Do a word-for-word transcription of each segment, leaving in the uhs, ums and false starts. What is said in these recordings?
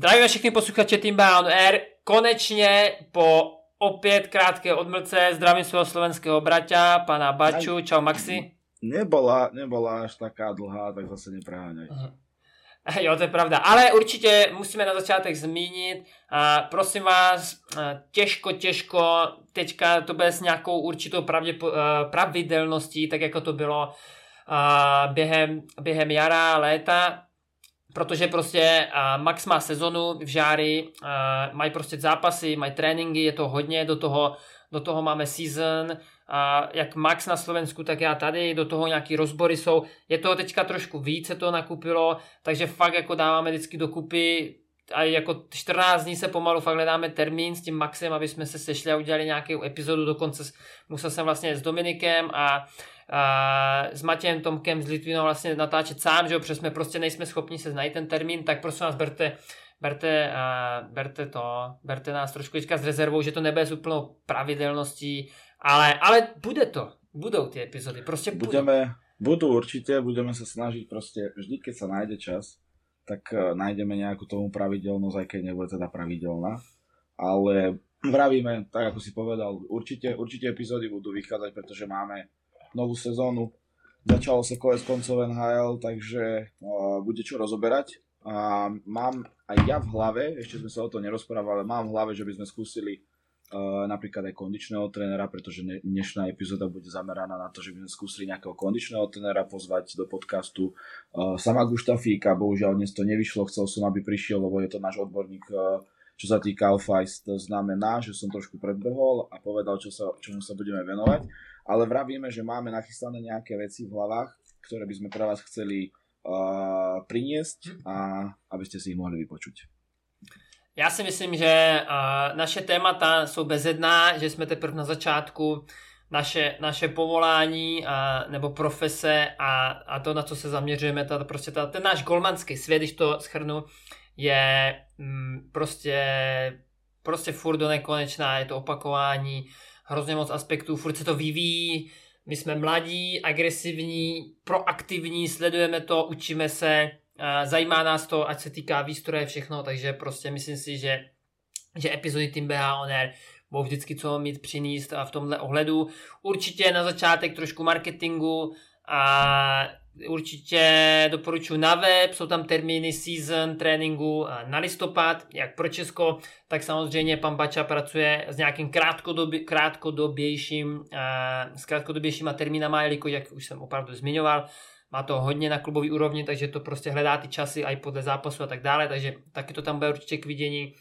Zdravíme všechny posluchače Team bé há Air. Konečně po opět krátké odmlce zdravím svého slovenského bratia, pana Baču. Čau Maxi. Nebola, nebola až taká dlhá, tak zase nepreháňaj. Jo, to je pravda. Ale určitě musíme na začátek zmínit. A prosím vás, těžko, těžko, teďka to bude s nějakou určitou pravděpo- pravidelností, tak jako to bylo během, během jara, léta. Protože prostě Max má sezonu v žáry, mají prostě zápasy, mají tréninky, je to hodně, do toho, do toho máme season, jak Max na Slovensku, tak já tady, do toho nějaký rozbory jsou, je toho teďka trošku více, to nakupilo, takže fakt jako dáváme vždycky dokupy a jako čtrnáct dní se pomalu fakt hledáme termín s tím Maxem, aby jsme se sešli a udělali nějakou epizodu, dokonce musel jsem vlastně s Dominikem a A s Matějem Tomkem z Litvinov vlastně natáčet sám, že jo, protože jsme prostě nejsme schopni se znajít ten termín, tak prosím vás berte, berte, uh, berte to, berte nás trošku teďka s rezervou, že to nebude s úplnou pravidelností, ale, ale bude to, budou ty epizody, prostě budou. Budeme, budou určitě, budeme se snažit prostě, vždy, keď se najde čas, tak uh, najdeme nějakou tomu pravidelnost, aj keď nebude teda pravidelná, ale vravíme, tak jako si povedal, určitě, určitě epizody budou vycházet, protože máme novú sezónu, začalo sa konec koncov en há el, takže uh, bude čo rozoberať a mám aj ja v hlave, ešte sme sa o to nerozprávali, mám v hlave, že by sme skúsili uh, napríklad aj kondičného trénera, pretože ne- dnešná epizóda bude zameraná na to, že by sme skúsili nejakého kondičného trénera pozvať do podcastu uh, sama Gustafíka, bohužiaľ dnes to nevyšlo, chcel som, aby prišiel, lebo je to náš odborník, uh, čo sa týka Alfeist, to znamená, že som trošku predbehol a povedal, čo sa, čomu sa budeme venovať. Ale vravíme, že máme nachystané nejaké veci v hlavách, ktoré by sme pre vás chceli uh, priniesť a aby ste si ich mohli vypočuť. Ja si myslím, že uh, naše témata sú bezedná, že sme teprve na začátku, naše, naše povolání a, nebo profese a, a to, na co se zaměřujeme, ta, prostě ta, ten náš golmanský svět, když to shrnu, je mm, prostě, prostě furt do nekonečná, je to opakování, hrozně moc aspektů, furt se to vyvíjí, my jsme mladí, agresivní, proaktivní, sledujeme to, učíme se, a zajímá nás to, ať se týká výstroje, všechno, takže prostě myslím si, že, že epizody Team bé há On Air budou vždycky co mít přinést v tomhle ohledu. Určitě na začátek trošku marketingu a určitě doporučuji na web, jsou tam termíny season tréninku na listopad, jak pro Česko, tak samozřejmě pan Bača pracuje s nějakým krátkodobě, krátkodobějším, s krátkodobějšíma termínama, jelikož jak už jsem opravdu zmiňoval, má to hodně na klubový úrovni, takže to prostě hledá ty časy i podle zápasu a tak dále, takže taky to tam bude určitě k vidění.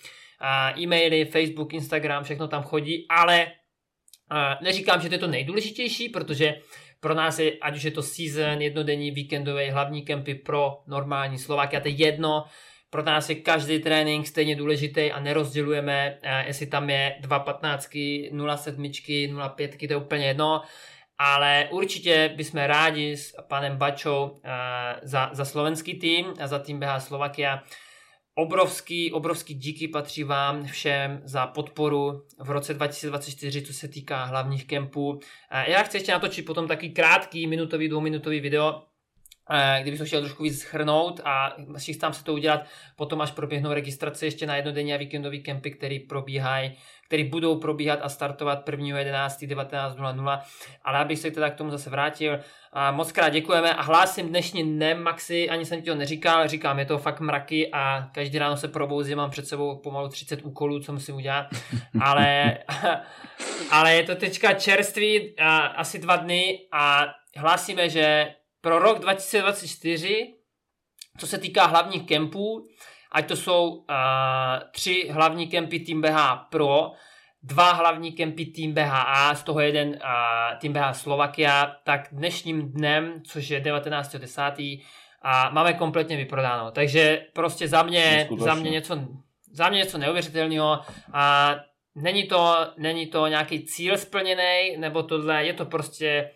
E-maily, Facebook, Instagram, všechno tam chodí, ale neříkám, že to je to nejdůležitější, protože pro nás je, ať už je to season, jednodenní, víkendové, hlavní kempy pro normální Slováky, to je jedno, pro nás je každý trénink stejně důležitý a nerozdělujeme, jestli tam je dva patnáctky, nula sedm, nula pět, to je úplně jedno, ale určitě bychom rádi s panem Bačou za, za slovenský tým a za tým bé há Slovakia. Obrovský, obrovský díky patří vám všem za podporu v roce dva tisíce dvacet čtyři, co se týká hlavních kempů. Já chci ještě natočit potom taky krátký minutový, dvouminutový video, kdybych to chtěl trošku víc shrnout a chystám se to udělat potom, až proběhnou registrace ještě na jednodenní a víkendový kempy, který probíhají, který budou probíhat a startovat prvního jedenáctého devatenáct nula nula, ale abych se teda k tomu zase vrátil. A moc krát děkujeme a hlásím dnešní ne, Maxi, ani jsem ti to neříkal, říkám, je to fakt mraky a každý ráno se probouzím, mám před sebou pomalu třicet úkolů, co musím udělat, ale, ale je to teďka čerství, a, asi dva dny a hlásíme, že pro rok dva tisíce dvacet čtyři, co se týká hlavních kempů, ať to jsou uh, tři hlavní kempy Team bé há Pro, dva hlavní kempy Team bé há A, z toho jeden uh, Team bé há Slovakia, tak dnešním dnem, což je devatenáctého desátého a máme kompletně vyprodáno. Takže prostě za mě, za mě něco, za mě něco neuvěřitelného. A není to, není to nějaký cíl splněný, nebo tohle, je to prostě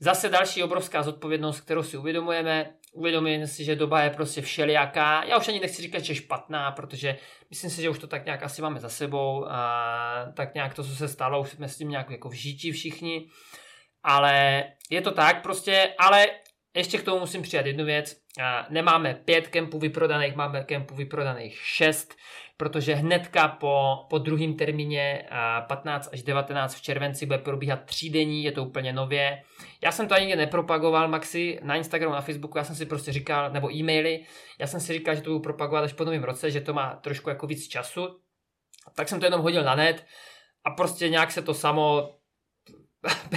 zase další obrovská zodpovědnost, kterou si uvědomujeme. Uvědomujeme si, že doba je prostě všelijaká. Já už ani nechci říkat, že je špatná, protože myslím si, že už to tak nějak asi máme za sebou. A tak nějak to, co se stalo, už jsme s tím nějak jako vžití všichni. Ale je to tak prostě, ale ještě k tomu musím přidat jednu věc. Nemáme pět kempů vyprodaných, máme kempů vyprodaných šest, protože hnedka po, po druhém termíně patnáct až devatenáct v červenci bude probíhat třídenní, je to úplně nově. Já jsem to ani nepropagoval, Maxi, na Instagramu, na Facebooku, já jsem si prostě říkal, nebo e-maily, já jsem si říkal, že to budu propagovat až po novém roce, že to má trošku jako víc času, tak jsem to jenom hodil na net a prostě nějak se to samo...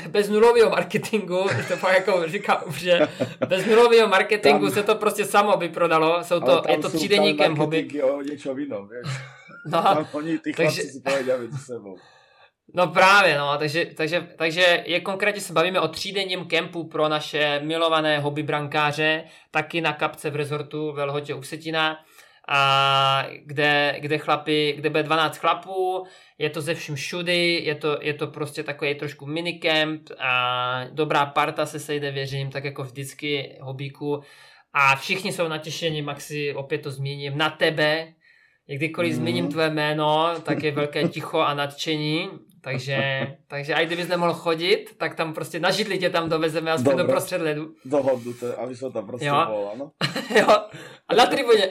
bez nulového marketingu, to fakt jako říkám, že bez nulového marketingu tam, se to prostě samo vyprodalo, jsou to, je to třídenní kemp hobby. Jo, něčo jinou, víš. No, tam oni ty chlapci si povedia mezi sebou. No právě, no, takže, takže, takže je konkrétně se bavíme o třídenním kempu pro naše milované hobby brankáře, taky na kapce v rezortu Velhodě u Světina. A kde, kde chlapi, kde bude dvanáct chlapů, je to ze vším všudy, je to, je to prostě takový trošku minikemp a dobrá parta se sejde, věřím, tak jako vždycky hobíku a všichni jsou natěšení, Maxi, opět to zmíním, na tebe, kdykoliv mm. zmíním tvé jméno, tak je velké ticho a nadšení, takže, takže aj kdybys nemohl chodit, tak tam prostě na židli tě tam dovezeme aspoň do prostřed ledu. Dohodnu to, aby se tam prostě volalo, no. Jo, a na tribuně.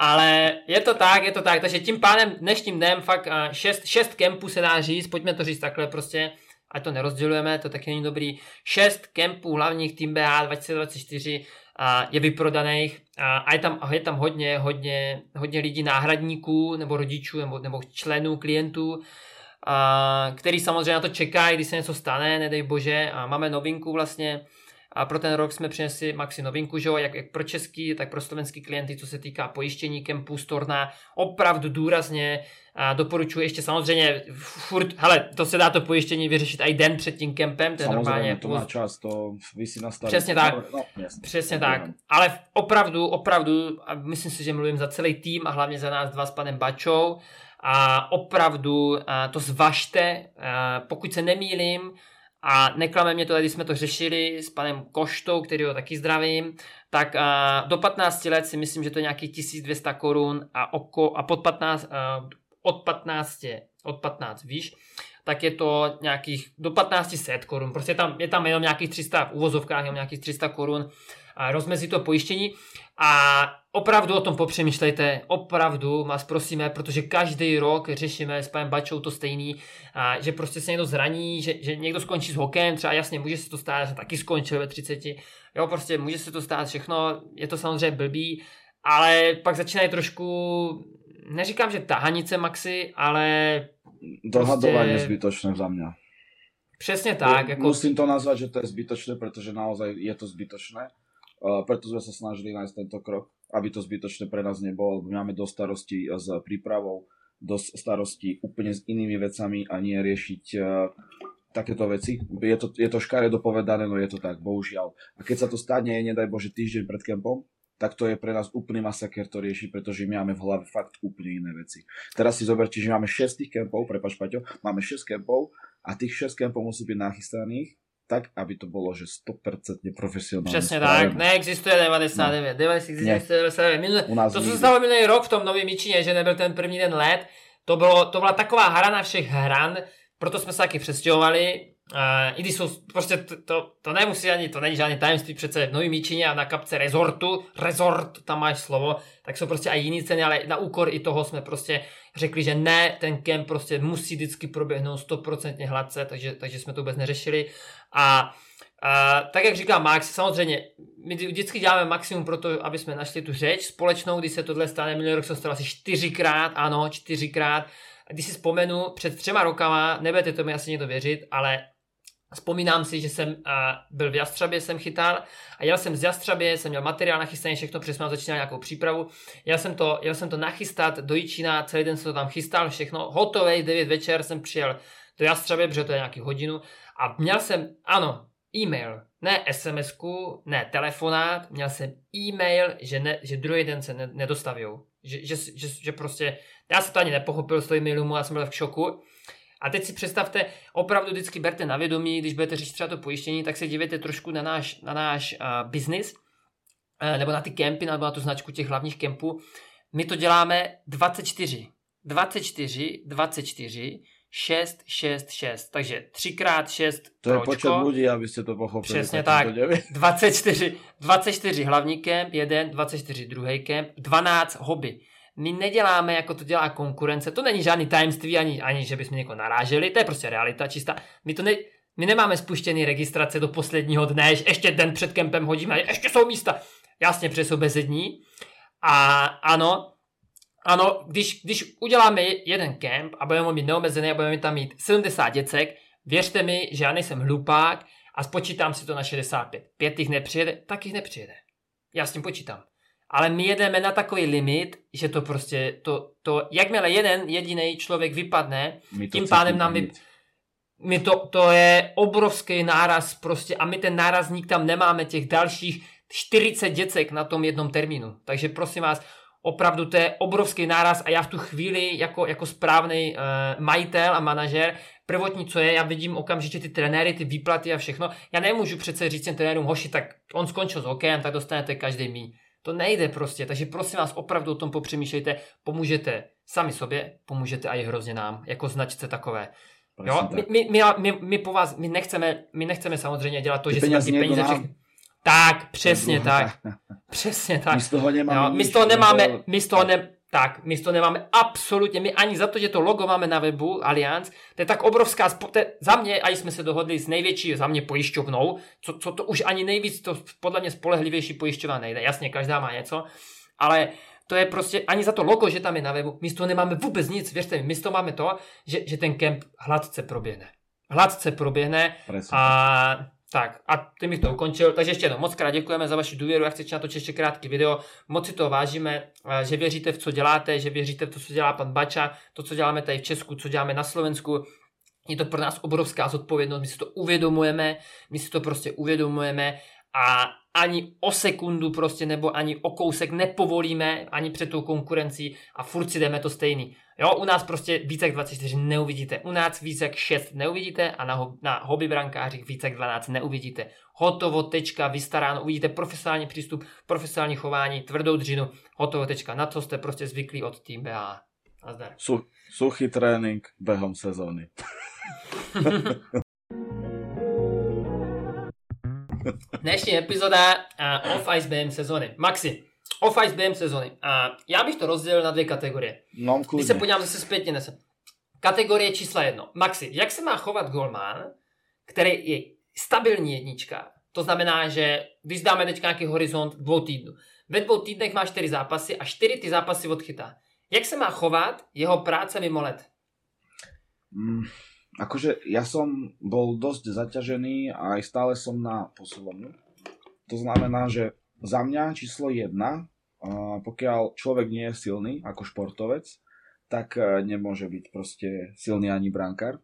Ale je to tak, je to tak, takže tím pádem dnešním dnem fakt šest, šest kempů se dá říct, pojďme to říct takhle prostě, ať to nerozdělujeme, to taky není dobrý, šest kempů hlavních Team bé há dvacet dvacet čtyři a je vyprodaných a, a je tam, je tam hodně, hodně, hodně lidí náhradníků nebo rodičů nebo, nebo členů, klientů, a, který samozřejmě na to čekají, když se něco stane, nedej bože, a máme novinku vlastně. A pro ten rok jsme přinesli, Maxi, novinku, že jo, jak, jak pro český, tak pro slovenský klienty, co se týká pojištění kempu z torna, opravdu důrazně a doporučuji ještě samozřejmě furt, hele, to se dá to pojištění vyřešit i den před tím kempem, to je samozřejmě, normálně. Samozřejmě, to má čas, to vysí na starý. Přesně tak, no, jasný, přesně tak, ale opravdu, opravdu, a myslím si, že mluvím za celý tým a hlavně za nás dva s panem Bačou a opravdu a to zvažte, a pokud se nemýlím, a neklame mě to, když jsme to řešili s panem Koštou, který ho taky zdravím, tak a, do patnácti let si myslím, že to je nějakých tisíc dvě stě korun a, oko, a pod patnáct, a, od patnácti, od patnáct, víš, tak je to nějakých do patnáct set korun. Prostě tam, je tam jenom nějakých tři sta, v uvozovkách jenom nějakých tři sta korun a rozmezí to pojištění a opravdu o tom popřemýšlejte, opravdu vás prosíme, protože každý rok řešíme s panem Bačou to stejný, a že prostě se někdo zraní, že, že někdo skončí s hokejem, třeba jasně, může se to stát, já jsem taky skončil ve třiceti, jo, prostě může se to stát všechno, je to samozřejmě blbý, ale pak začínají trošku, neříkám, že tahanice, Maxi, ale dohadování prostě... zbytočné za mě. Přesně tak. Jako... Musím to nazvat, že to je zbytočné, protože naozaj je to zbytočné. Uh, preto sme sa snažili nájsť tento krok, aby to zbytočné pre nás nebolo. Máme dosť starostí s prípravou, dosť starostí úplne s inými vecami a nie riešiť uh, takéto veci. Je to, je to škaredo povedané, no je to tak, bohužiaľ. A keď sa to stane, nedaj Bože, týždeň pred kempom, tak to je pre nás úplný masaker to riešiť, pretože my máme v hlave fakt úplne iné veci. Teraz si zoberte, že máme šesť tých kempov, prepáč Paťo, máme šesť kempov a tých šesť kempov musí byť nachystaných tak, aby to bolo, že sto percent profesionálne. Přesně tak, neexistuje devadesát devět. No. devadesát devět. Minule, to se stalo minulý rok v tom Novém Jičíně, že nebyl ten první den let. To, bylo, to byla taková hra na všech hran, proto jsme se taky přestěhovali. Uh, I když jsou, prostě to, to, to nemusí ani, to není žádný tajemství, přece v Novém Jičíně a na kapce rezortu, rezort, tam máš slovo, tak jsou prostě i jiný ceny, ale na úkor i toho jsme prostě řekli, že ne, ten kemp prostě musí vždycky proběhnout sto procent hladce, takže, takže jsme to vůbec neřešili. A, a tak, jak říká Max, samozřejmě, my vždycky děláme maximum pro to, aby jsme našli tu řeč společnou, když se tohle stane, minulý rok se stalo asi čtyřikrát, ano, čtyřikrát. A když si vzpomenu, před třema rokama, nebudete to mi asi někdo věřit, ale vzpomínám si, že jsem uh, byl v Jastřabě, jsem chytal a jel jsem z Jastřabě, jsem měl materiál nachystaný, všechno, protože jsem začínal nějakou přípravu. Jel jsem to, jel jsem to nachystat do Jičína, celý den jsem to tam chystal, všechno, hotovej, devět večer jsem přijel do Jastřabě, protože to je nějaký hodinu a měl jsem, ano, e-mail, ne SMSku, ne telefonát, měl jsem e-mail, že, ne, že druhý den se ne, nedostaví, že, že, že, že prostě, já jsem to ani nepochopil z toho e-mailu, já jsem byl v šoku. A teď si představte, opravdu vždycky berte na vědomí, když budete řešit třeba to pojištění, tak se dívejte trošku na náš, na náš uh, biznis, uh, nebo na ty kempy, nebo na tu značku těch hlavních kempů. My to děláme dvacet čtyři, dvacet čtyři, dvacet čtyři, šest, šest, šest. Takže třikrát šest to je počet lidí, abyste to pochopili. Přesně tak. dvacet čtyři, dvacet čtyři hlavní kemp, jeden, dvacet čtyři druhý kemp, dvanáct hobby. My neděláme, jako to dělá konkurence. To není žádný tajemství, ani, ani že bychom někoho naráželi. To je prostě realita čistá. My to ne... My nemáme spuštěný registrace do posledního dne, ještě den před kempem hodíme, ještě jsou místa. Jasně, protože jsou bez dní. A ano, ano, když, když uděláme jeden kemp a budeme mít neomezený a budeme tam mít sedmdesát děcek, věřte mi, že já nejsem hlupák a spočítám si to na šedesát pět. Pět jich nepřijede, tak jich nepřijede. Já s tím počítám. Ale my jedeme na takový limit, že to prostě, to, to jakmile jeden jediný člověk vypadne, tím pádem nám vypadne. My to, to je obrovský náraz prostě a my ten nárazník tam nemáme těch dalších čtyřicet děcek na tom jednom termínu. Takže prosím vás, opravdu to je obrovský náraz a já v tu chvíli jako, jako správný uh, majitel a manažer, prvotní co je, já vidím okamžitě ty trenéry, ty výplaty a všechno. Já nemůžu přece říct těm trenérům, hoši, tak on skončil s hokejem, tak dostanete každý míň. To nejde prostě, takže prosím vás, opravdu o tom popřemýšlejte, pomůžete sami sobě, pomůžete a je hrozně nám, jako značce takové. Jo, my, my, my, my, my po vás, my nechceme, my nechceme samozřejmě dělat to, ty že si taky peníze všechny. Tak, přesně tak. Přesně tak. My z toho nemáme. Jo, my z toho nemáme, nebo... my z toho ne... tak, my z toho nemáme absolutně, my ani za to, že to logo máme na webu Allianz, to je tak obrovská, spo... je, za mě, a jsme se dohodli s největší, za mě pojišťovnou, co, co to už ani nejvíc, to podle mě spolehlivější pojišťovna nejde, jasně, každá má něco, ale... To je prostě ani za to logo, že tam je na webu. My z toho nemáme vůbec nic, věřte mi, my z toho máme to, že, že ten kemp hladce proběhne. Hladce proběhne a tak. A ty mi to ukončil. Takže ještě jednou moc krát děkujeme za vaši důvěru. Já chci natočit ještě krátké video. Moc si to vážíme, že věříte v co děláte, že věříte v to, co dělá pan Bača, to, co děláme tady v Česku, co děláme na Slovensku. Je to pro nás obrovská zodpovědnost. My si to uvědomujeme, my si to prostě uvědomujeme a ani o sekundu prostě nebo ani o kousek nepovolíme ani před tou konkurencí a furt si jdeme to stejný. Jo, u nás prostě více jak dvacet čtyři neuvidíte, u nás více jak šest neuvidíte a na, ho- na hobby brankářích více jak dvanáct neuvidíte. Hotovo, tečka, vystaráno, uvidíte profesionální přístup, profesionální chování, tvrdou dřinu, hotovo, tečka, na co jste prostě zvyklí od Team bé há. Nazdar. Such, suchý trénink během sezóny. Dnešní epizoda uh, Off-Ice během sezóny. Maxi, Off-Ice během sezóny. Uh, já bych to rozdělil na dvě kategorie. No, když se podívám zase zpětně na sebe. Kategorie čísla jedna. Maxi, jak se má chovat golman, který je stabilní jednička? To znamená, že když dáme teď nějaký horizont dvou týdnů. Ve dvou týdnech má čtyři zápasy a čtyři ty zápasy odchytá. Jak se má chovat jeho práce mimo let? Mm. Akože ja som bol dosť zaťažený a aj stále som na poslednú. To znamená, že za mňa číslo jedna, pokiaľ človek nie je silný ako športovec, tak nemôže byť proste silný ani brankár,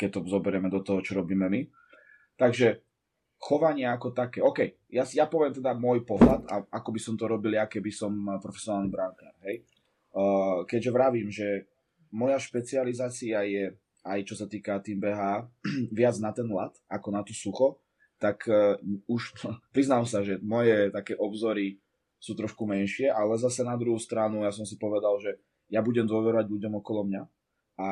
keď to zoberieme do toho, čo robíme my. Takže chovanie ako také, ok, ja, ja poviem teda môj pohľad a ako by som to robil, ja keby som profesionálny brankár. Hej? Keďže vravím, že moja špecializácia je aj čo sa týka Team bé há, viac na ten ľad, ako na to sucho, tak uh, už priznám sa, že moje také obzory sú trošku menšie, ale zase na druhú stranu ja som si povedal, že ja budem dôverovať ľuďom okolo mňa a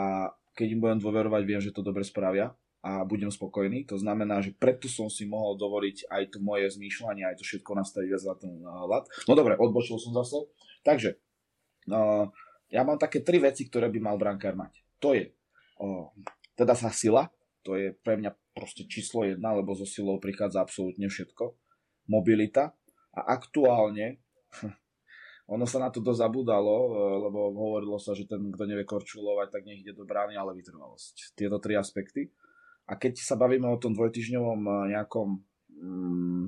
keď im budem dôverovať, viem, že to dobre spravia a budem spokojný. To znamená, že preto som si mohol dovoliť aj to moje zmýšľanie, aj to všetko nastaviť viac na ten ľad. No dobre, odbočil som zase. Takže uh, ja mám také tri veci, ktoré by mal brankár mať. To je O, teda sa sila, to je pre mňa proste číslo jedna, lebo so silou prichádza absolútne všetko, mobilita a aktuálne, ono sa na to dozabudalo, lebo hovorilo sa, že ten, kto nevie korčulovať, tak nech ide do brány, ale vytrvalosť, tieto tri aspekty. A keď sa bavíme o tom dvojtyžňovom nejakom, mm,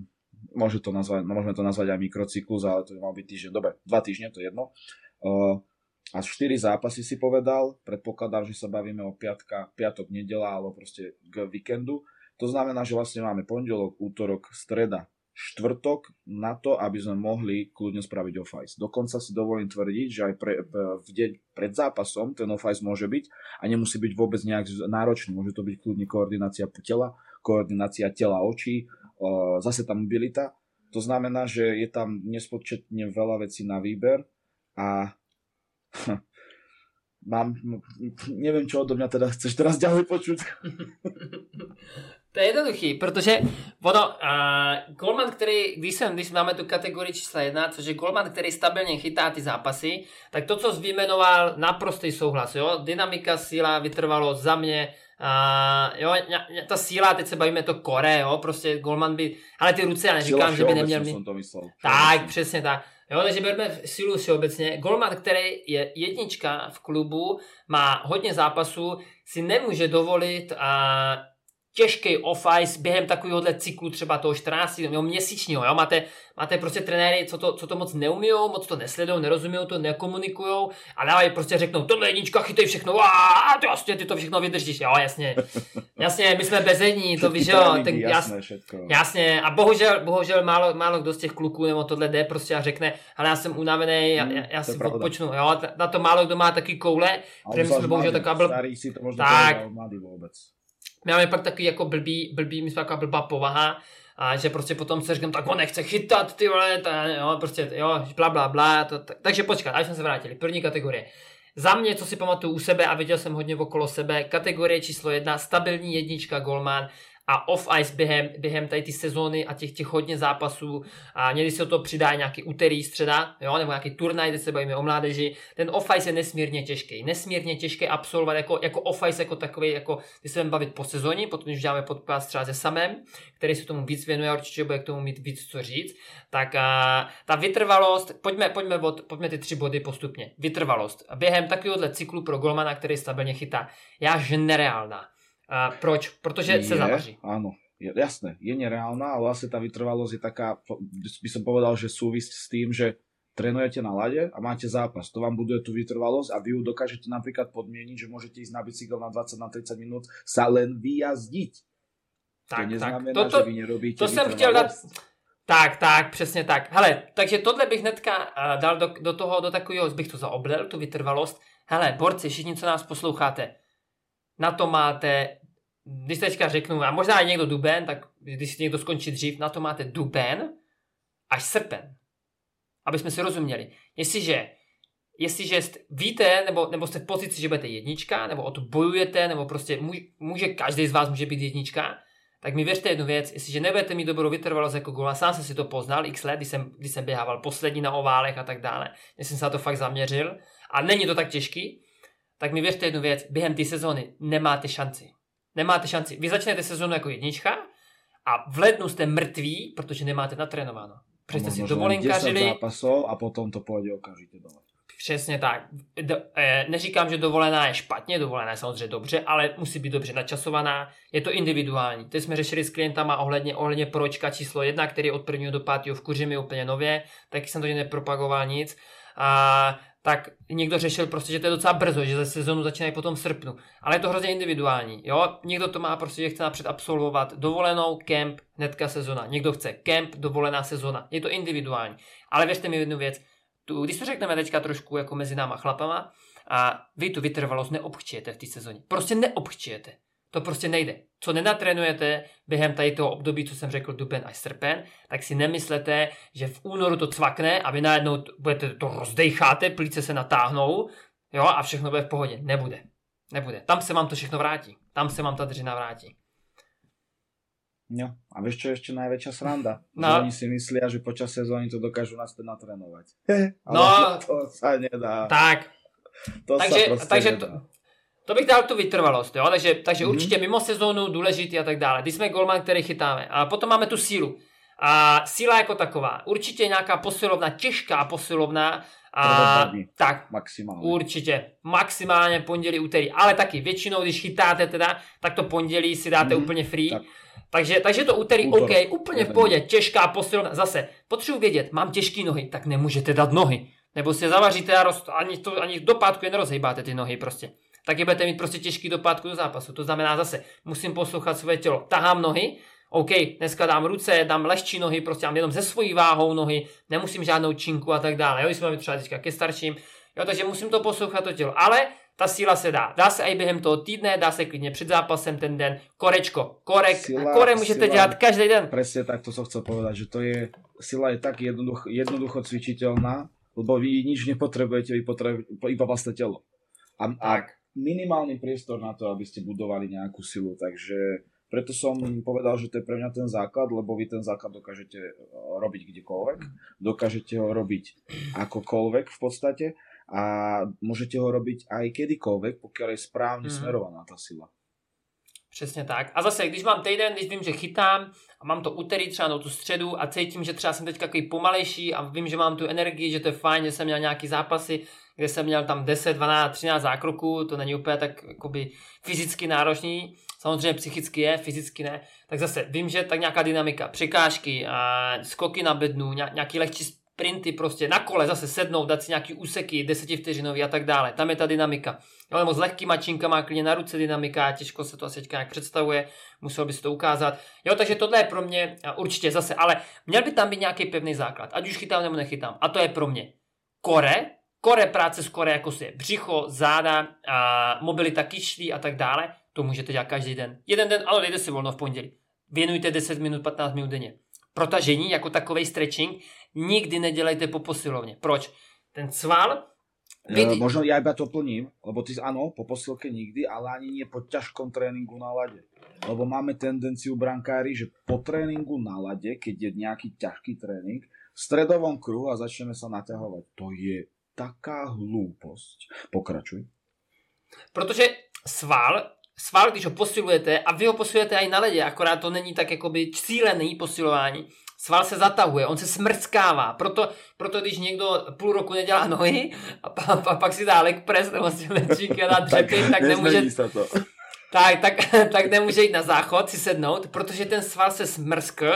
môže to nazvať, no môžeme to nazvať aj mikrocyklus, ale to by mal byť týždeň, dobre, dva týždne, to je jedno, o, a štyri zápasy si povedal, predpokladám, že sa bavíme o piatka, piatok, nedela alebo proste k víkendu. To znamená, že vlastne máme pondelok, útorok, streda, štvrtok na to, aby sme mohli kľudne spraviť off-ice. Dokonca si dovolím tvrdiť, že aj pre, v deň pred zápasom ten off-ice môže byť a nemusí byť vôbec nejak náročný. Môže to byť kľudne koordinácia tela, koordinácia tela očí, zase tá mobilita. To znamená, že je tam nespočetne veľa vecí na výber a Mám, nevím, čo odo mňa teda chceš teraz ďalej počuť. To je jednoduchý, protože ono, uh, golman, který, když, jsem, když máme tu kategorii čísla jedna, což je golman, který stabilně chytá ty zápasy, tak to, co jsi vyjmenoval, naprostý souhlas, jo, dynamika, síla, vytrvalost za mě, uh, jo, ta síla, teď se bavíme to kore, jo, prostě golman by, ale ty ruce, já neříkám, že by neměl mít. Tak, přesně tak. Jo, takže berme sílu všeobecně. Golman, který je jednička v klubu, má hodně zápasů, si nemůže dovolit a těžký off-ice během takovéhohle cyklu, třeba toho čtrnácti jo, měsíčního. Jo? Máte, máte prostě trenéry, co to, co to moc neumíjou, moc to nesledujou, nerozumíjou to, nekomunikujou a dávají prostě řeknou, tohle jednička, chytej všechno, a ty, jasně, ty to všechno vydržíš. Jo, jasně, jasně, my jsme bezední, to víš, jo. Ten, jasně, jasně, a bohužel, bohužel málo, málo kdo z těch kluků nebo tohle jde prostě a řekne, ale já jsem unavený, já, já, já si odpočnu. Jo, na to málo kdo má taky koule, protože my jsme bohužel taková byl... Tak, my máme pak takový jako blbý, blbý, my jsme taková blbá povaha, a že prostě potom se říkám, tak on nechce chytat, ty vole, ta, jo, prostě, jo, bla, bla, bla, to, tak, takže počkat, až jsme se vrátili, první kategorie. Za mě, co si pamatuju u sebe a viděl jsem hodně okolo sebe, kategorie číslo jedna, stabilní jednička golman a off-ice během, během tady ty sezóny a těch, těch hodně zápasů, a někdy se o to přidá nějaký úterý, středa, jo, nebo nějaký turnaj, kde se bavíme o mládeži, ten off-ice je nesmírně těžký, nesmírně těžké absolvovat jako, jako off-ice, jako takový, jako, když se budeme bavit po sezóně, potom už děláme podcast třeba se Samem, který se tomu víc věnuje, určitě bude k tomu mít víc co říct, tak a, ta vytrvalost, pojďme, pojďme, od, pojďme ty tři body postupně, vytrvalost, během takovéhohle cyklu pro golmana, který stabilně chytá, já až nereálná. A proč? Protože je, se zavaří. Áno, je, jasné, je nereálna, ale vlastne tá vytrvalosť je taká, by som povedal, že súvisť s tým, že trénujete na lade a máte zápas. To vám buduje tú vytrvalosť a vy ju dokážete napríklad podmieniť, že môžete ísť na bicykel na dvadsať na tridsať minút sa len vyjazdiť. Tak, to neznamená, tak. Toto, že vy nerobíte to vytrvalosť. Som chtěl dať... Tak, tak, přesně tak. Hele, takže tohle bych hnedka dal do, do toho, do takového, bych to zaoblel, tu vytrvalost. Hele, borci, všichni, co nás posloucháte, na to máte, když teďka řeknu, a možná i někdo duben, tak když někdo skončí dřív, na to máte duben až srpen. Aby jsme si rozuměli. Jestliže, jestliže jste, víte, nebo, nebo jste v pozici, že budete jednička, nebo o to bojujete, nebo prostě může, může každý z vás může být jednička, tak mi věřte jednu věc, jestliže nebudete mít dobrou vytrvalost jako gola, sám jsem si to poznal x let, když jsem, když jsem běhával poslední na oválech a tak dále, když jsem se na to fakt zaměřil, a není to tak těžký, tak mi věřte jednu věc, během té sezóny nemáte šanci. Nemáte šanci. Vy začnete sezónu jako jednička a v lednu jste mrtví, protože nemáte natrénováno. Přeste si dovolenkařili. Zápasov a potom to půjde okamžitě dole. Přesně tak. Do, e, neříkám, že dovolená je špatně, dovolená je samozřejmě dobře, ale musí být dobře načasovaná. Je to individuální. Teď jsme řešili s klientama ohledně, ohledně pročka číslo jedna, který je od prvního do pátého v Kuřimi úplně nově, taky jsem to nepropagoval nic. A tak někdo řešil prostě, že to je docela brzo, že za sezonu začínají potom v srpnu. Ale je to hrozně individuální, jo? Někdo to má prostě, že chce napřed absolvovat dovolenou, kemp, hnedka sezona. Někdo chce kemp, dovolená sezona. Je to individuální. Ale věřte mi jednu věc, tu, když to řekneme teďka trošku jako mezi náma chlapama, a vy tu vytrvalost neobchčijete v té sezóně. Prostě neobchčijete. To prostě nejde. Co nenatrénujete během tady toho období, co jsem řekl, duben až srpen, tak si nemyslete, že v únoru to cvakne a vy najednou to, budete, to rozdejcháte, plíce se natáhnou, jo, a všechno bude v pohodě. Nebude. Nebude. Tam se vám to všechno vrátí. Tam se vám ta dřina vrátí. No, a vieš, čo je ešte najväčšia sranda? No. Že oni si myslia, že počas sezóny to dokážu nás natrénovať. No, to sa nedá. Tak. To takže, sa proste takže nedá. To... To bych dal tu vytrvalost, jo? takže, takže mm-hmm. určitě mimo sezónu důležitý a tak dále. Když jsme golman, který chytáme. A potom máme tu sílu. A síla jako taková. Určitě nějaká posilovna, těžká posilovna. A tak, maximálně. Určitě. Maximálně pondělí, úterý. Ale taky většinou, když chytáte teda, tak to pondělí si dáte mm-hmm. úplně free. Tak. Takže, takže to úterý, Útor. OK, úplně v pohodě. Těžká posilovna. Zase, potřebuji vědět, mám těžké nohy, tak nemůžete dát nohy. Nebo si zavaříte a roz, ani, to, ani do pátku je nerozhejbáte ty nohy prostě. Taky budete mít prostě těžký dopad do zápasu. To znamená zase, musím poslouchat své tělo. Tahám nohy, OK, dneska dám ruce, dám lehčí nohy, prostě dám jenom ze svojí váhou nohy, nemusím žádnou činku a tak dále. Jo, když jsme třeba teďka ke starším, jo, takže musím to poslouchat to tělo. Ale ta síla se dá. Dá se i během toho týdne, dá se klidně před zápasem ten den. Korečko, korek, sila, kore můžete sila, dělat každý den. Přesně tak, to jsem chtěl povedať, že to je, sila je tak jednoducho, jednoducho cvičitelná, lebo vy nič nepotřebujete, vy potřebujete iba vlastné tělo. a, a minimálny priestor na to, aby ste budovali nejakú silu, takže preto som povedal, že to je pre mňa ten základ, lebo vy ten základ dokážete robiť kdekoľvek, dokážete ho robiť akokoľvek v podstate a môžete ho robiť aj kedykoľvek, pokiaľ je správne hmm. smerovaná tá sila. Přesně tak. A zase, když mám týden, když vím, že chytám a mám to úterý třeba nebo tu středu a cítím, že třeba jsem teď takový pomalejší a vím, že mám tu energii, že to je fajn, že jsem měl nějaký zápasy, kde jsem měl tam deset, dvanáct, třináct zákroků, to není úplně tak jakoby fyzicky náročný, samozřejmě psychicky je, fyzicky ne, tak zase vím, že tak nějaká dynamika, překážky, a skoky na bednu, nějaký lehčí sprinty prostě, na kole zase sednout, dát si nějaký úseky, desetivteřinový a tak dále, tam je ta dynamika. Ale moc lehkýma činkama, klidně na ruce dynamika, těžko se to asi nějak představuje, musel by si to ukázat. Jo, takže tohle je pro mě určitě zase, ale měl by tam být nějaký pevný základ, ať už chytám nebo nechytám. A to je pro mě kore, kore práce s kore, jako se břicho, záda, a mobilita kyčlí a tak dále, to můžete dělat každý den. Jeden den, ale dejte si volno v pondělí. Věnujte deset minut, patnáct minut denně. Protažení jako takovej stretching nikdy nedělejte po posilovně. Proč? Ten sval Vidí... Možno ja iba to plním, lebo ty áno, po posilke nikdy, ale ani nie po ťažkom tréningu na lade. Lebo máme tendenciu brankári, že po tréningu na lade, keď je nejaký ťažký tréning, v stredovom kruhu a začneme sa naťahovať. To je taká hlúposť. Pokračuj. Protože sval, sval, když ho posilujete, a vy ho posilujete aj na ledě, akorát to není tak jakoby cílený posilování, sval se zatahuje, on se smrckává, proto, proto když někdo půl roku nedělá nohy a, pa, pa, pak si dá leg press nebo si lečíky a dá dřepy, tak, tak, nemůže, tak, tak, tak nemůže jít na záchod si sednout, protože ten sval se smrskl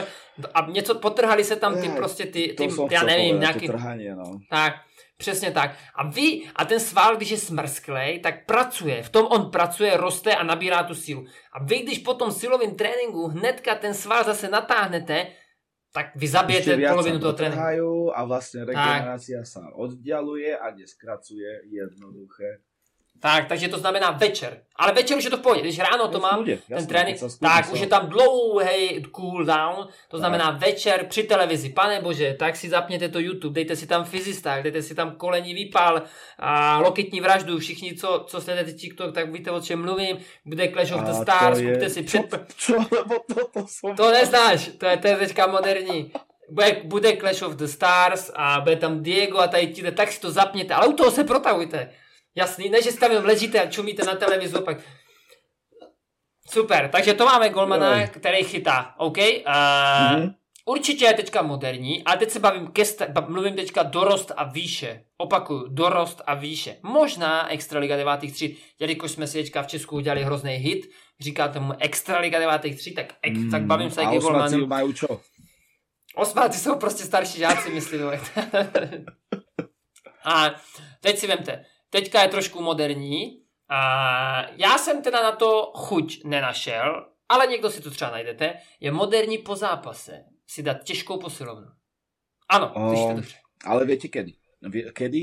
a něco, potrhali se tam ty je, prostě ty, ty já nevím, nějaký... Trhání, no. Tak, přesně tak. A vy, a ten sval, když je smrsklej, tak pracuje, v tom on pracuje, roste a nabírá tu sílu. A vy, když po tom silovém tréninku hnedka ten sval zase natáhnete, tak vy zabijete polovinu toho tréninku. A vlastne regenerácia tak sa oddialuje a neskracuje, jednoduché. Tak, takže to znamená večer. Ale večer už je to v pohodě. Když ráno to mám, jasný, ten trénink, tak už je tam dlouhý cool down, to znamená tak večer při televizi. Pane bože, tak si zapněte to YouTube, dejte si tam fyzistách, dejte si tam kolenní výpal a loketní vraždu. Všichni, co, co sledujete TikTok, tak víte, o čem mluvím. Bude Clash of the Stars, kupte si před... To, čo, to, to, som... to neznáš, to je teďka moderní. Bude, bude Clash of the Stars a bude tam Diego a tady tíhle, tak si to zapněte, ale u toho se protahujte. Jasný, ne, že si tam jen ležíte a čumíte na televizu, pak... Super, takže to máme golmana, který chytá, OK? Uh, mm-hmm. Určitě je teďka moderní, a teď se bavím, kesta- mluvím teďka dorost a výše. Opakuju, dorost a výše. Možná Extraliga devátých tříd, jelikož jsme si teďka v Česku udělali hrozný hit, říkáte mu Extraliga devátých tříd, tak, ek- mm, tak bavím se jaký golmanu. A osmáci mají čo? Osmáci jsou prostě starší žáci, myslím. A teď si vemte, teďka je trošku moderní a já jsem teda na to chuť nenašel, ale někdo si to třeba najdete, je moderní po zápase si dát těžkou posilovnu. Ano, slyšte dobře. Ale viete kedy? Kedy?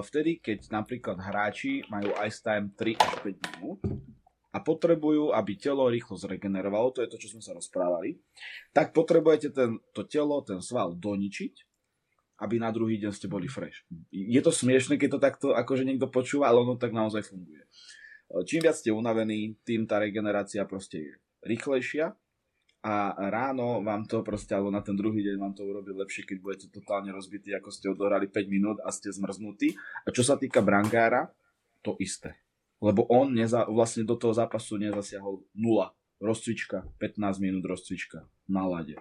Vtedy, keď napríklad hráči majú ice time tri až päť minút a potrebujú, aby telo rýchlo zregenerovalo, to je to, čo sme sa rozprávali, tak potrebujete ten, to telo, ten sval doničiť, aby na druhý deň ste boli fresh. Je to smiešne, keď to takto akože niekto počúva, ale ono tak naozaj funguje. Čím viac ste unavení, tým tá regenerácia proste je rýchlejšia a ráno vám to proste, alebo na ten druhý deň vám to urobí lepšie, keď budete totálne rozbití, ako ste odohrali päť minút a ste zmrznutí. A čo sa týka brankára, to isté. Lebo on neza, vlastne do toho zápasu nezasiahol nula. Rozcvička, pätnásť minút rozcvička na lade.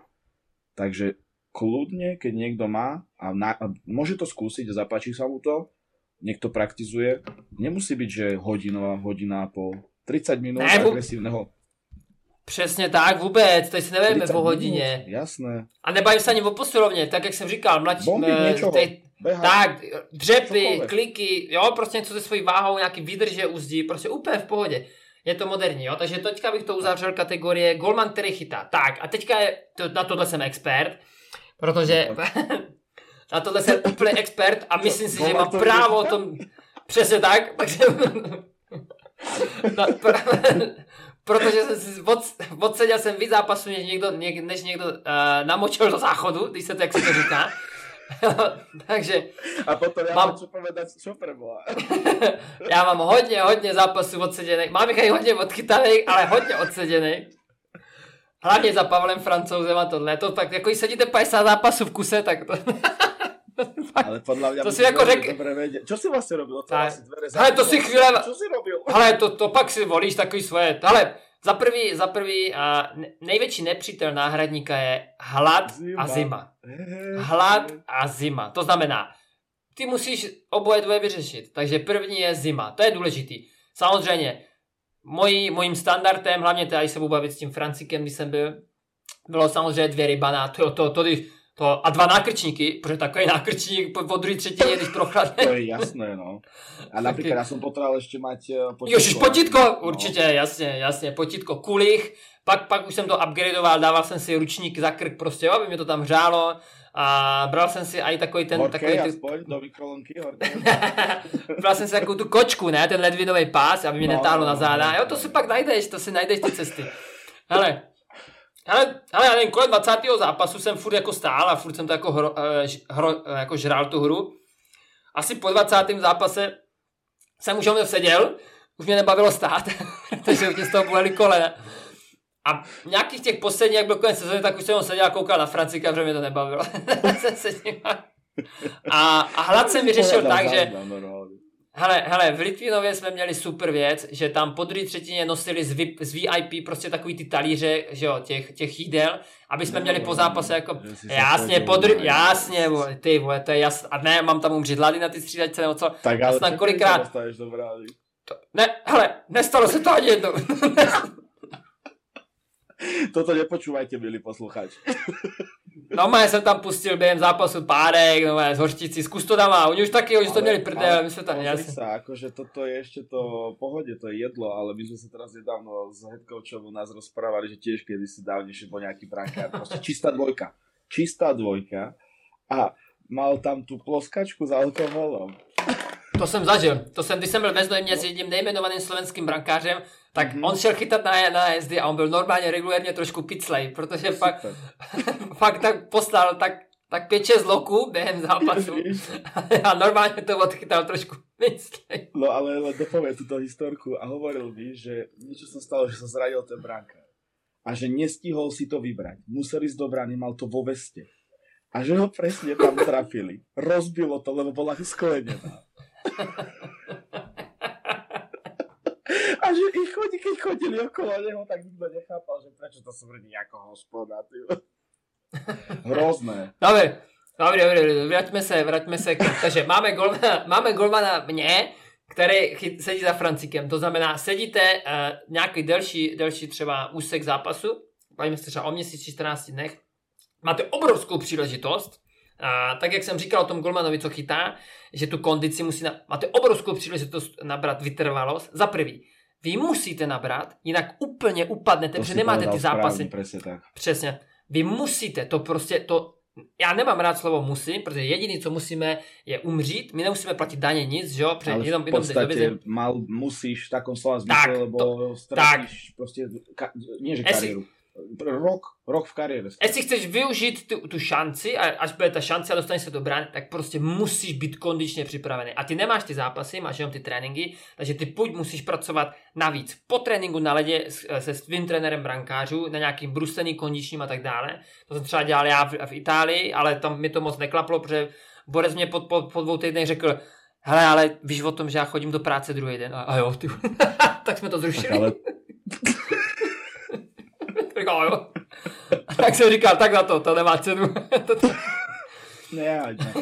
Takže kľudne, keď niekto má a, na, a môže to skúsiť, zapáči sa mu to, niekto praktizuje, nemusí byť, že hodinová, hodina a pol, tridsať minút ne, agresívneho. Přesně tak, vůbec, teď si nevíme po hodině. Minut, jasné. A nebavím se ani o posilovně, tak jak jsem říkal, mladí, teď, tak, dřepy, čokoľvek, kliky, jo, prostě něco se svojí váhou, nějaký výdrže uzdí, prostě úplně v pohodě. Je to moderní, jo, takže teďka bych to uzavřel kategorie golman, který chytá. Tak, a teďka je, to, na tohle jsem expert, protože na tohle jsem úplně expert a myslím si, že mám právo o tom... Přesně tak. Takže... No, pro... Protože jsem si od... odseděl jsem víc zápasů, než někdo, než někdo uh, namočil do záchodu, když se to, jak se to říká. Takže... A potom já mám... môžu povedať super bola. Ja mám hodne, hodne zápasov odsedených. Mám ich aj hodne odchytaných, ale hodne odsedených. Hlavne za Pavlem Francouzem a tohle. To tak, ako sedíte padesát zápasov v kuse, tak to... Ale podľa mňa... To si ako řek... Čo si vlastne robil? To asi dvere zápasov. Ale to si chvíľa... Čo si robil? Ale to, to pak si volíš takový svoje... Ale... Za prvý, za prvý a největší nepřítel náhradníka je hlad zima. a zima. Hlad a zima. To znamená, ty musíš oboje dvoje vyřešit. Takže první je zima. To je důležitý. Samozřejmě, mojí, mojím standardem, hlavně teda, když se budu bavit s tím Francikem, když jsem byl, bylo samozřejmě dvě rybaná. To, to, to, to, a dva nákrčníky, protože takový nákrčník po, po druhé třetině, když prochladne. To je jasné, no. A napríklad ja som potreboval ešte mať potítko. Jožiš, potítko, určite, no. jasne, jasne, potítko, kulich, pak, pak už som to upgradoval, dával som si ručník za krk proste, aby mi to tam hřálo a bral som si aj takový ten... Horkej takový aspoň, ten... do mikrolonky, horkej. Bral som si takú tú kočku, ne, ten ledvinový pás, aby mi no, netáhlo no, na záda. No, jo, to si pak najdeš, to si najdeš ty cesty. Hele, hele, hele, ja neviem, kolem dvacátého zápasu som furt jako stál a furt som to jako, hro, hro, jako žral tú hru. Asi po dvacátém zápase jsem už ho seděl, už mě nebavilo stát, takže mě z toho bolely kolena. A nějakých těch posledních, jak byl konec sezóny, tak už jsem ho seděl a koukal na Francika, protože mě to nebavilo. a, a hlad jsem vyřešil tak, že... Hele, hele, v Litvinově jsme měli super věc, že tam po druhé třetině nosili z, VIP, z V I P prostě takový ty talíře, že jo, těch, těch jídel, aby jsme no, měli po zápase jako, jasně, podru, jasně, vole, ty vole, to je jasné, a ne, mám tam umřít hlady na ty střídačce nebo co, tak ale jasná, kolikrát, to, ne, hele, nestalo se to ani jednou. Toto nepočúvajte, milí posluchači. No má, jsem tam pustil během zápasu párek, no má, z horštici, z kustodama, oni už taky, oni to měli prdel, my jsme tam nejasný. Sa, akože toto je ešte to pohodě, to je jedlo, ale my sme sa teraz nedávno s Hedkovčovou nás rozprávali, že tiež kedy si dávnejšie bol nejaký brankár, proste čistá dvojka, čistá dvojka a mal tam tú ploskačku s alkoholom. To jsem zažil. To jsem, když jsem byl ve Znojmě s jedním nejmenovaným slovenským brankářem, tak mm. on šel chytat na, na jezdy a on byl normálně regulérně trošku piclej, protože fakt, fakt tak poslal tak, tak pěče z loku během zápasu a normálně to odchytal trošku piclej. No ale len dopovie túto historku a hovoril mi, že niečo sa stalo, že sa zradil ten brankár a že nestihol si to vybrať. Musel ísť do brány, mal to vo veste a že ho presne tam trafili. Rozbilo to, lebo bola sklenená. A že ich chodí, keď chodili okolo neho, tak nikto nechápal, že prečo to smrdí ako hospoda, ty. Hrozné. Dobre, dobre, dobre, vraťme sa, vraťme sa. Takže máme golmana, máme golmana mne, ktorý sedí za Francikem. To znamená, sedíte uh, nejaký delší, delší třeba úsek zápasu, bavíme sa třeba o měsíc či čtrnácti dnech, máte obrovskou příležitost. A tak, jak jsem říkal o tom golmanovi, co chytá, že tu kondici musí... Na... Máte obrovskou příležitost nabrat vytrvalost. Za prvý, vy musíte nabrat, jinak úplně upadnete, to protože nemáte ty zápasy. Presně tak. Přesně. Vy musíte, to prostě... to. Já nemám rád slovo musím, protože jediný, co musíme, je umřít. My nemusíme platit daně nic, že jo? Protože ale jenom, v podstatě mal, musíš v takom slova zmysle, tak, lebo to, ztratíš tak. Prostě... Ka, nie, že kariéru. Rok, rok v kariéře. Jestli chceš využít tu, tu šanci, a až bude ta šance a dostaneš se do brány, tak prostě musíš být kondičně připravený. A ty nemáš ty zápasy, máš jenom ty tréninky, takže ty buď musíš pracovat navíc po tréninku na ledě se svým trenérem brankářů, na nějakým bruslený kondičním a tak dále. To jsem třeba dělal já v, v Itálii, ale tam mi to moc neklaplo, protože Borec mě po, po, po dvou týdnech řekl: hele, ale víš o tom, že já chodím do práce druhý den. A, a jo, ty. Tak jsme to zrušili. Tak ale... Říkal, jo. Tak jsem říkal, tak na to, to nemá cenu. to to... Ne, ne.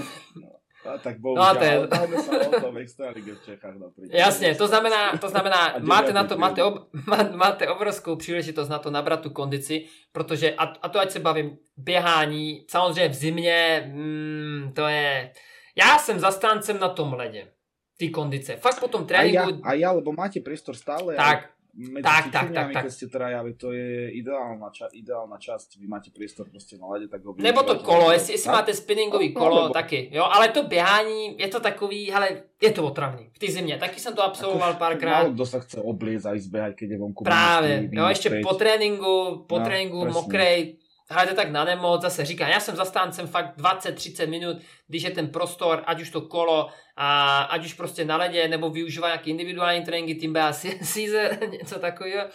No, tak bohužel, no, ten... dáme sa o tom extraligy v Čechách napríklad. Jasne, to znamená, to znamená máte, na to, máte, ob, má, máte obrovskou příležitost na to nabrat tu kondici, protože, a, a to ať se bavím, běhání, samozřejmě v zimě, mm, to je, já jsem zastáncem na tom ledě, ty kondice, fakt po tom tréninku. A ja, lebo máte priestor stále. Tak. Medzi tak, tak, tak, tak. Ste traja, to je ideálna, ča- ideálna časť. Vy máte priestor proste na lade, tak ho... Nebo to kolo, jestli, jestli máte spinningový kolo, no, nebo... taky. Jo, ale to běhání, je to takový, hele, je to otravný. V té zimě, taky jsem to absolvoval párkrát. Málo kdo sa chce obliecť a ísť behať, keď je vonku. Právě, jo, ešte po tréningu, po no, tréningu mokrej, hrajete tak na nemoc, zase říkám, já jsem zastáncem fakt dvacet třicet minut, když je ten prostor, ať už to kolo, a ať už prostě na ledě, nebo využívá nějaké individuální tréninky, Team bé há Season, něco takového,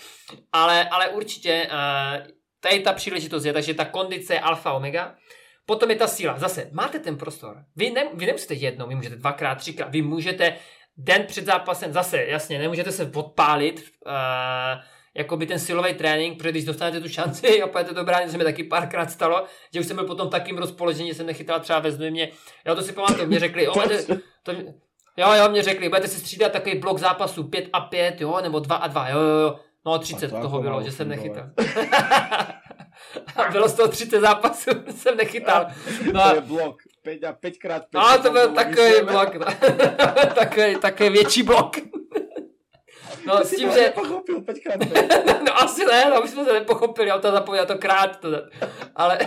ale, ale určitě tady ta příležitost je, takže ta kondice je alfa omega. Potom je ta síla, zase máte ten prostor, vy, ne, vy nemusíte jednou, vy můžete dvakrát, třikrát, vy můžete den před zápasem, zase jasně, nemůžete se podpálit, uh, jakoby ten silový trénink, protože když dostanete tu šanci a pojete do brány, to se mi taky párkrát stalo, že už jsem byl potom takým rozpoložení, jsem nechytal třeba ve Znojmě, jo, to si pamatuju, mě řekli, oh, to, jo, jo, mě řekli, budete si střídat takový blok zápasů pět a pět, jo, nebo dva a dva, jo, jo, jo, no třicet toho bylo, že jsem nechytal. A bylo z toho třicet zápasů, jsem nechytal. No a... To je blok, pět a pět krát pět. No, to byl takový výsledek. Blok, no. takový, takový větší blok. No ty s tím, že... pochopil pět krát pět. No asi ne, no, už jsme se nepochopili, já to zapomněl, to krát. To... Ale...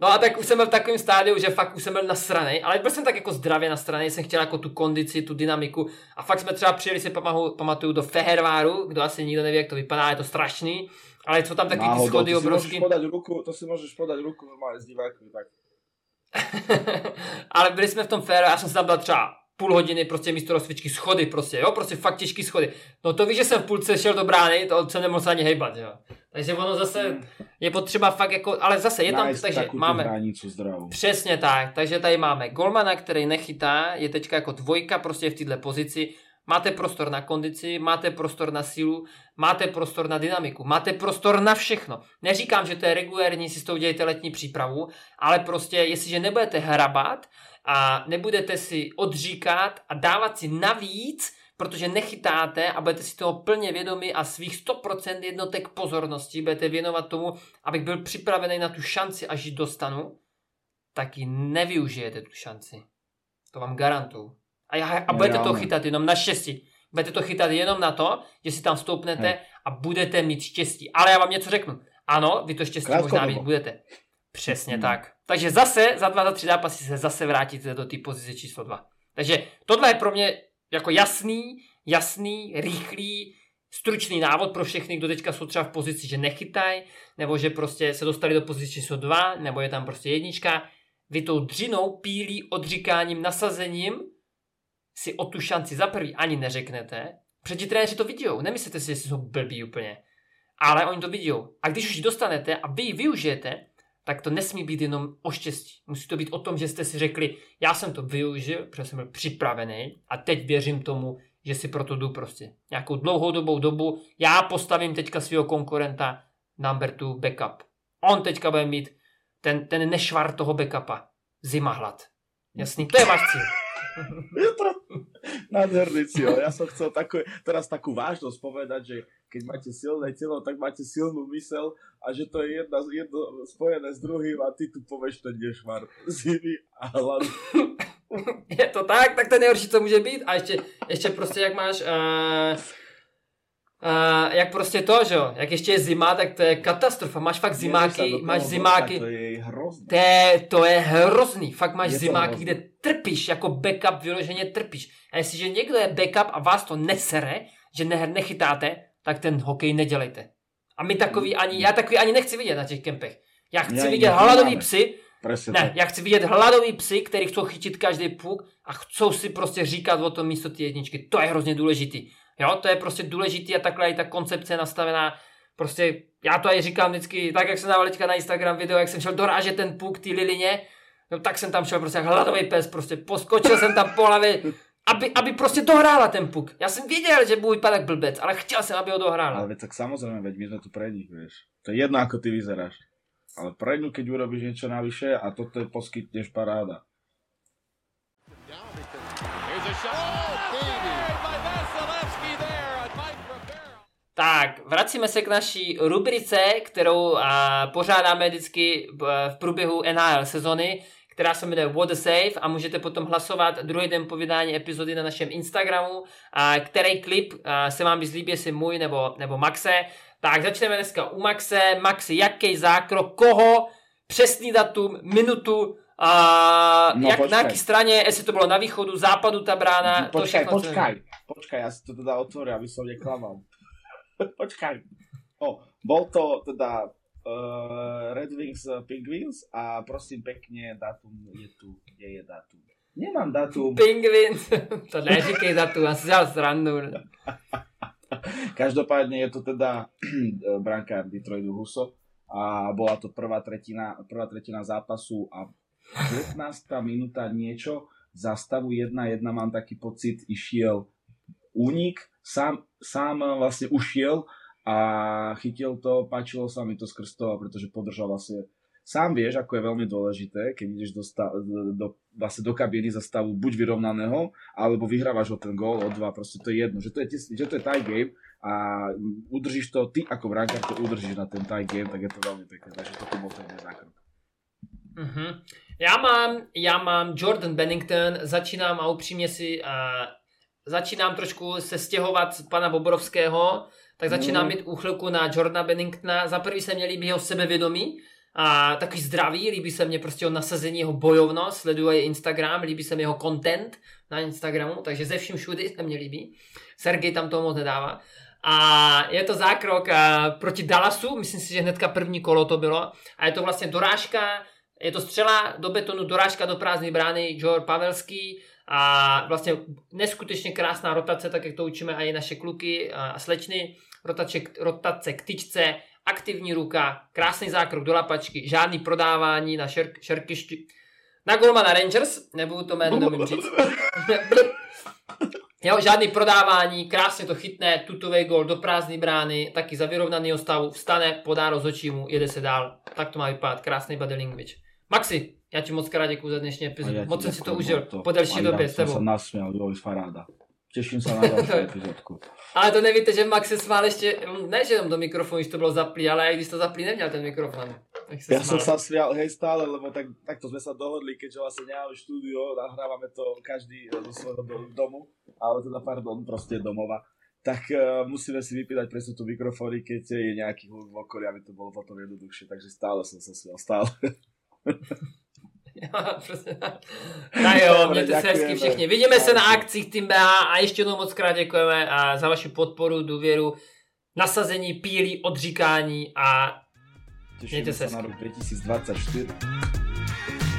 No a tak už jsem byl v takovém stádiu, že fakt už jsem byl nasranej, ale byl jsem tak jako zdravě nasranej, jsem chtěl jako tu kondici, tu dynamiku a fakt jsme třeba přijeli, si pamatuju, do Fehérváru, kdo asi nikdo neví, jak to vypadá, je to strašný. Ale co tam taky ty schody obrovský... Ruku, to si můžeš podat ruku normálně s diváky, tak. Ale byli jsme v tom féru, já jsem se tam dal třeba půl hodiny prostě místo rozcvičky, schody prostě, jo, prostě fakt těžký schody. No to víš, že jsem v půlce šel do brány, to jsem nemohl se ani hejbat, jo. Takže ono zase je potřeba fakt jako, ale zase je tam, nice, takže máme... Bránicu, přesně tak, takže tady máme golmana, který nechytá, je teďka jako dvojka prostě v této pozici. Máte prostor na kondici, máte prostor na sílu, máte prostor na dynamiku, máte prostor na všechno. Neříkám, že to je regulérní, si s tou dělejte letní přípravu, ale prostě, jestliže nebudete hrabat a nebudete si odříkat a dávat si navíc, protože nechytáte a budete si toho plně vědomi a svých sto procent jednotek pozornosti budete věnovat tomu, abych byl připravený na tu šanci, až ji dostanu, tak ji nevyužijete tu šanci. To vám garantuju. A, já, a budete to chytat jenom na štěstí. Budete to chytat jenom na to, že si tam stoupnete hmm. a budete mít štěstí. Ale já vám něco řeknu. Ano, vy to štěstí Krátko možná mít budete. Přesně hmm. tak. Takže zase za dva, za tři zápasy se zase vrátíte do té pozice číslo dva. Takže tohle je pro mě jako jasný, jasný, rychlý, stručný návod pro všechny, kdo teďka jsou třeba v pozici, že nechytají, nebo že prostě se dostali do pozice číslo dva, nebo je tam prostě jednička. Vy tou dřinou, pílí, odříkáním, nasazením si o tu šanci za prvý ani neřeknete, protože ti trenéři to vidí, nemyslete si, jestli jsou blbí úplně, ale oni to vidí. A když už ji dostanete a vy ji využijete, tak to nesmí být jenom o štěstí. Musí to být o tom, že jste si řekli, já jsem to využil, protože jsem byl připravený a teď věřím tomu, že si proto jdu prostě. Nějakou dlouhodobou dobu, já postavím teďka svého konkurenta number two backup. On teďka bude mít ten, ten nešvar toho backupa. Zima hlad. Jasný, to je váš cíl. Je to nádherný cíl. Ja som chcel takú, teraz takú vážnosť povedať, že keď máte silné telo, tak máte silnú myseľ a že to je jedno, jedno spojené s druhým a ty tu povieš ten nešvar zimy a hladu. Je to tak, tak to nejhorší, co může být. A ještě, ještě prostě jak máš uh, uh, jak prostě to, že jo, jak ještě je zima, tak to je katastrofa. Máš fakt zimáky, máš zimáky. To je hrozný. To je, to je hrozný. Fakt máš zimáky, kde trpíš, jako backup vyloženě trpíš. A jestliže někdo je backup a vás to nesere, že ne, nechytáte, tak ten hokej nedělejte. A my takový ani, já takový ani nechci vidět na těch kempech. Já chci já vidět hladový psy, Presně ne, tak. Já chci vidět hladový psy, který chcou chytit každý puk a chcou si prostě říkat o tom místo ty jedničky. To je hrozně důležitý. Jo, to je prostě důležitý a takhle je ta koncepce nastavená. Prostě já to aj říkám vždycky, tak jak jsem dával teďka na Instagram video, jak jsem šel dorážet ten puk ty lilině, no tak jsem tam šel prostě jak hladový pes, prostě poskočil jsem tam po hlavě, aby, aby prostě dohrála ten puk. Já jsem věděl, že budu vypadat blbec, ale chtěl jsem, aby ho dohrála. Ale veď tak samozřejmě, veď my jsme tu pre nich, vieš. To je jedno, ako ty vyzeráš. Ale pre ňu, keď urobíš niečo navyše a toto je poskytneš paráda. Tak, vracíme se k naší rubrice, kterou a, pořádáme vždycky v průběhu N H L sezony, která se jmenuje What the Save a můžete potom hlasovat druhý den po vydání epizody na našem Instagramu, a, který klip a, se vám líbí, jestli můj nebo, nebo Maxe. Tak, začneme dneska u Maxe. Maxi, jaký zákrok, koho, přesný datum, minutu, a, no, jak, na jaký straně, jestli to bylo na východu, západu ta brána. Počkaj, to všechno, počkaj, počkaj, já si to teda otvorím, aby som neklamal. Počkaj, no, bol to teda uh, Red Wings Penguins a prosím pekne, datum je tu, kde je datum. Nemám datum. Penguins, to neříkej datum, asi vzal srandu. Každopádne je to teda brankár Detroitu Huso a bola to prvá tretina, prvá tretina zápasu a devätnásta minúta niečo za stavu jedna jedna mám taký pocit, išiel únik, sám, sám vlastne ušiel a chytil to, páčilo sa mi to skrz toho, pretože podržal vlastne. Sám vieš, ako je veľmi dôležité, keď ideš do, stav, do, vlastne do kabiny za stavu buď vyrovnaného, alebo vyhrávaš o ten gól, o dva, proste to je jedno, že to je, že to je tie game a udržíš to, ty ako brankár to udržíš na ten tie game, tak je to veľmi pekné, takže toto bol ten zákrok. Mm-hmm. Já mám, já mám Jordan Binnington, začínám a upřímně si uh, začínám trošku se stěhovat z pana Bobrovského, tak začínám mm. mít úchylku na Jordana Binningtona. Za prvý se mě líbí jeho sebevědomí a takový zdravý, líbí se mě prostě jeho nasazení, jeho bojovnost, sleduje Instagram, líbí se mi jeho content na Instagramu, takže ze vším všudy se mě líbí. Sergej tam toho moc nedává. A je to zákrok uh, proti Dallasu, myslím si, že hnedka první kolo to bylo a je to vlastně dorážka. Je to střela do betonu, dorážka do prázdné brány, Joe Pavelski a vlastně neskutečně krásná rotace, tak jak to učíme i naše kluky a slečny, rotace, rotace k tyčce, aktivní ruka, krásný zákrok do lapačky, žádný prodávání na šer, šerkyšti, na golmana Rangers, nebudu to jméno nemůžu říct. Jo, žádný prodávání, krásně to chytne, tutovej gol do prázdné brány, taky za vyrovnaného stavu, vstane, podá rozhočí mu, jede se dál, tak to má vypadat, krásný body language. Maxi, já ti moc krát děkuju za dnešní epizodu. Moc jsem si to užil to. Po delší době s tebou. Jsem se nasměl, joj, faráda. Těším se na další epizodku. Ale to nevíte, že Maxi smál ještě, ne že jenom do mikrofonu, když to bylo zaplý, ale i když to zaplý neměl ten mikrofon. Ja som sa smial, hej, stále, lebo tak, takto sme sa dohodli, keďže vlastne nemáme štúdio, nahrávame to každý zo svojho domu, ale teda, pardon, proste domova. Tak uh, musíme si vypínať presne tú mikrofóny, keď je nejaký hluk v okolí, aby to bolo potom jednoduchšie, takže stále som sa smial, stále. Ja, proste. Tak jo, mne to sa hezky všichni. Vidíme sa na akcích Team bé há a ešte jednou moc krát děkujeme a za vašu podporu, důvěru, nasazení, píli, odříkání a Tešíme sa na rok dvetisícdvadsaťštyri.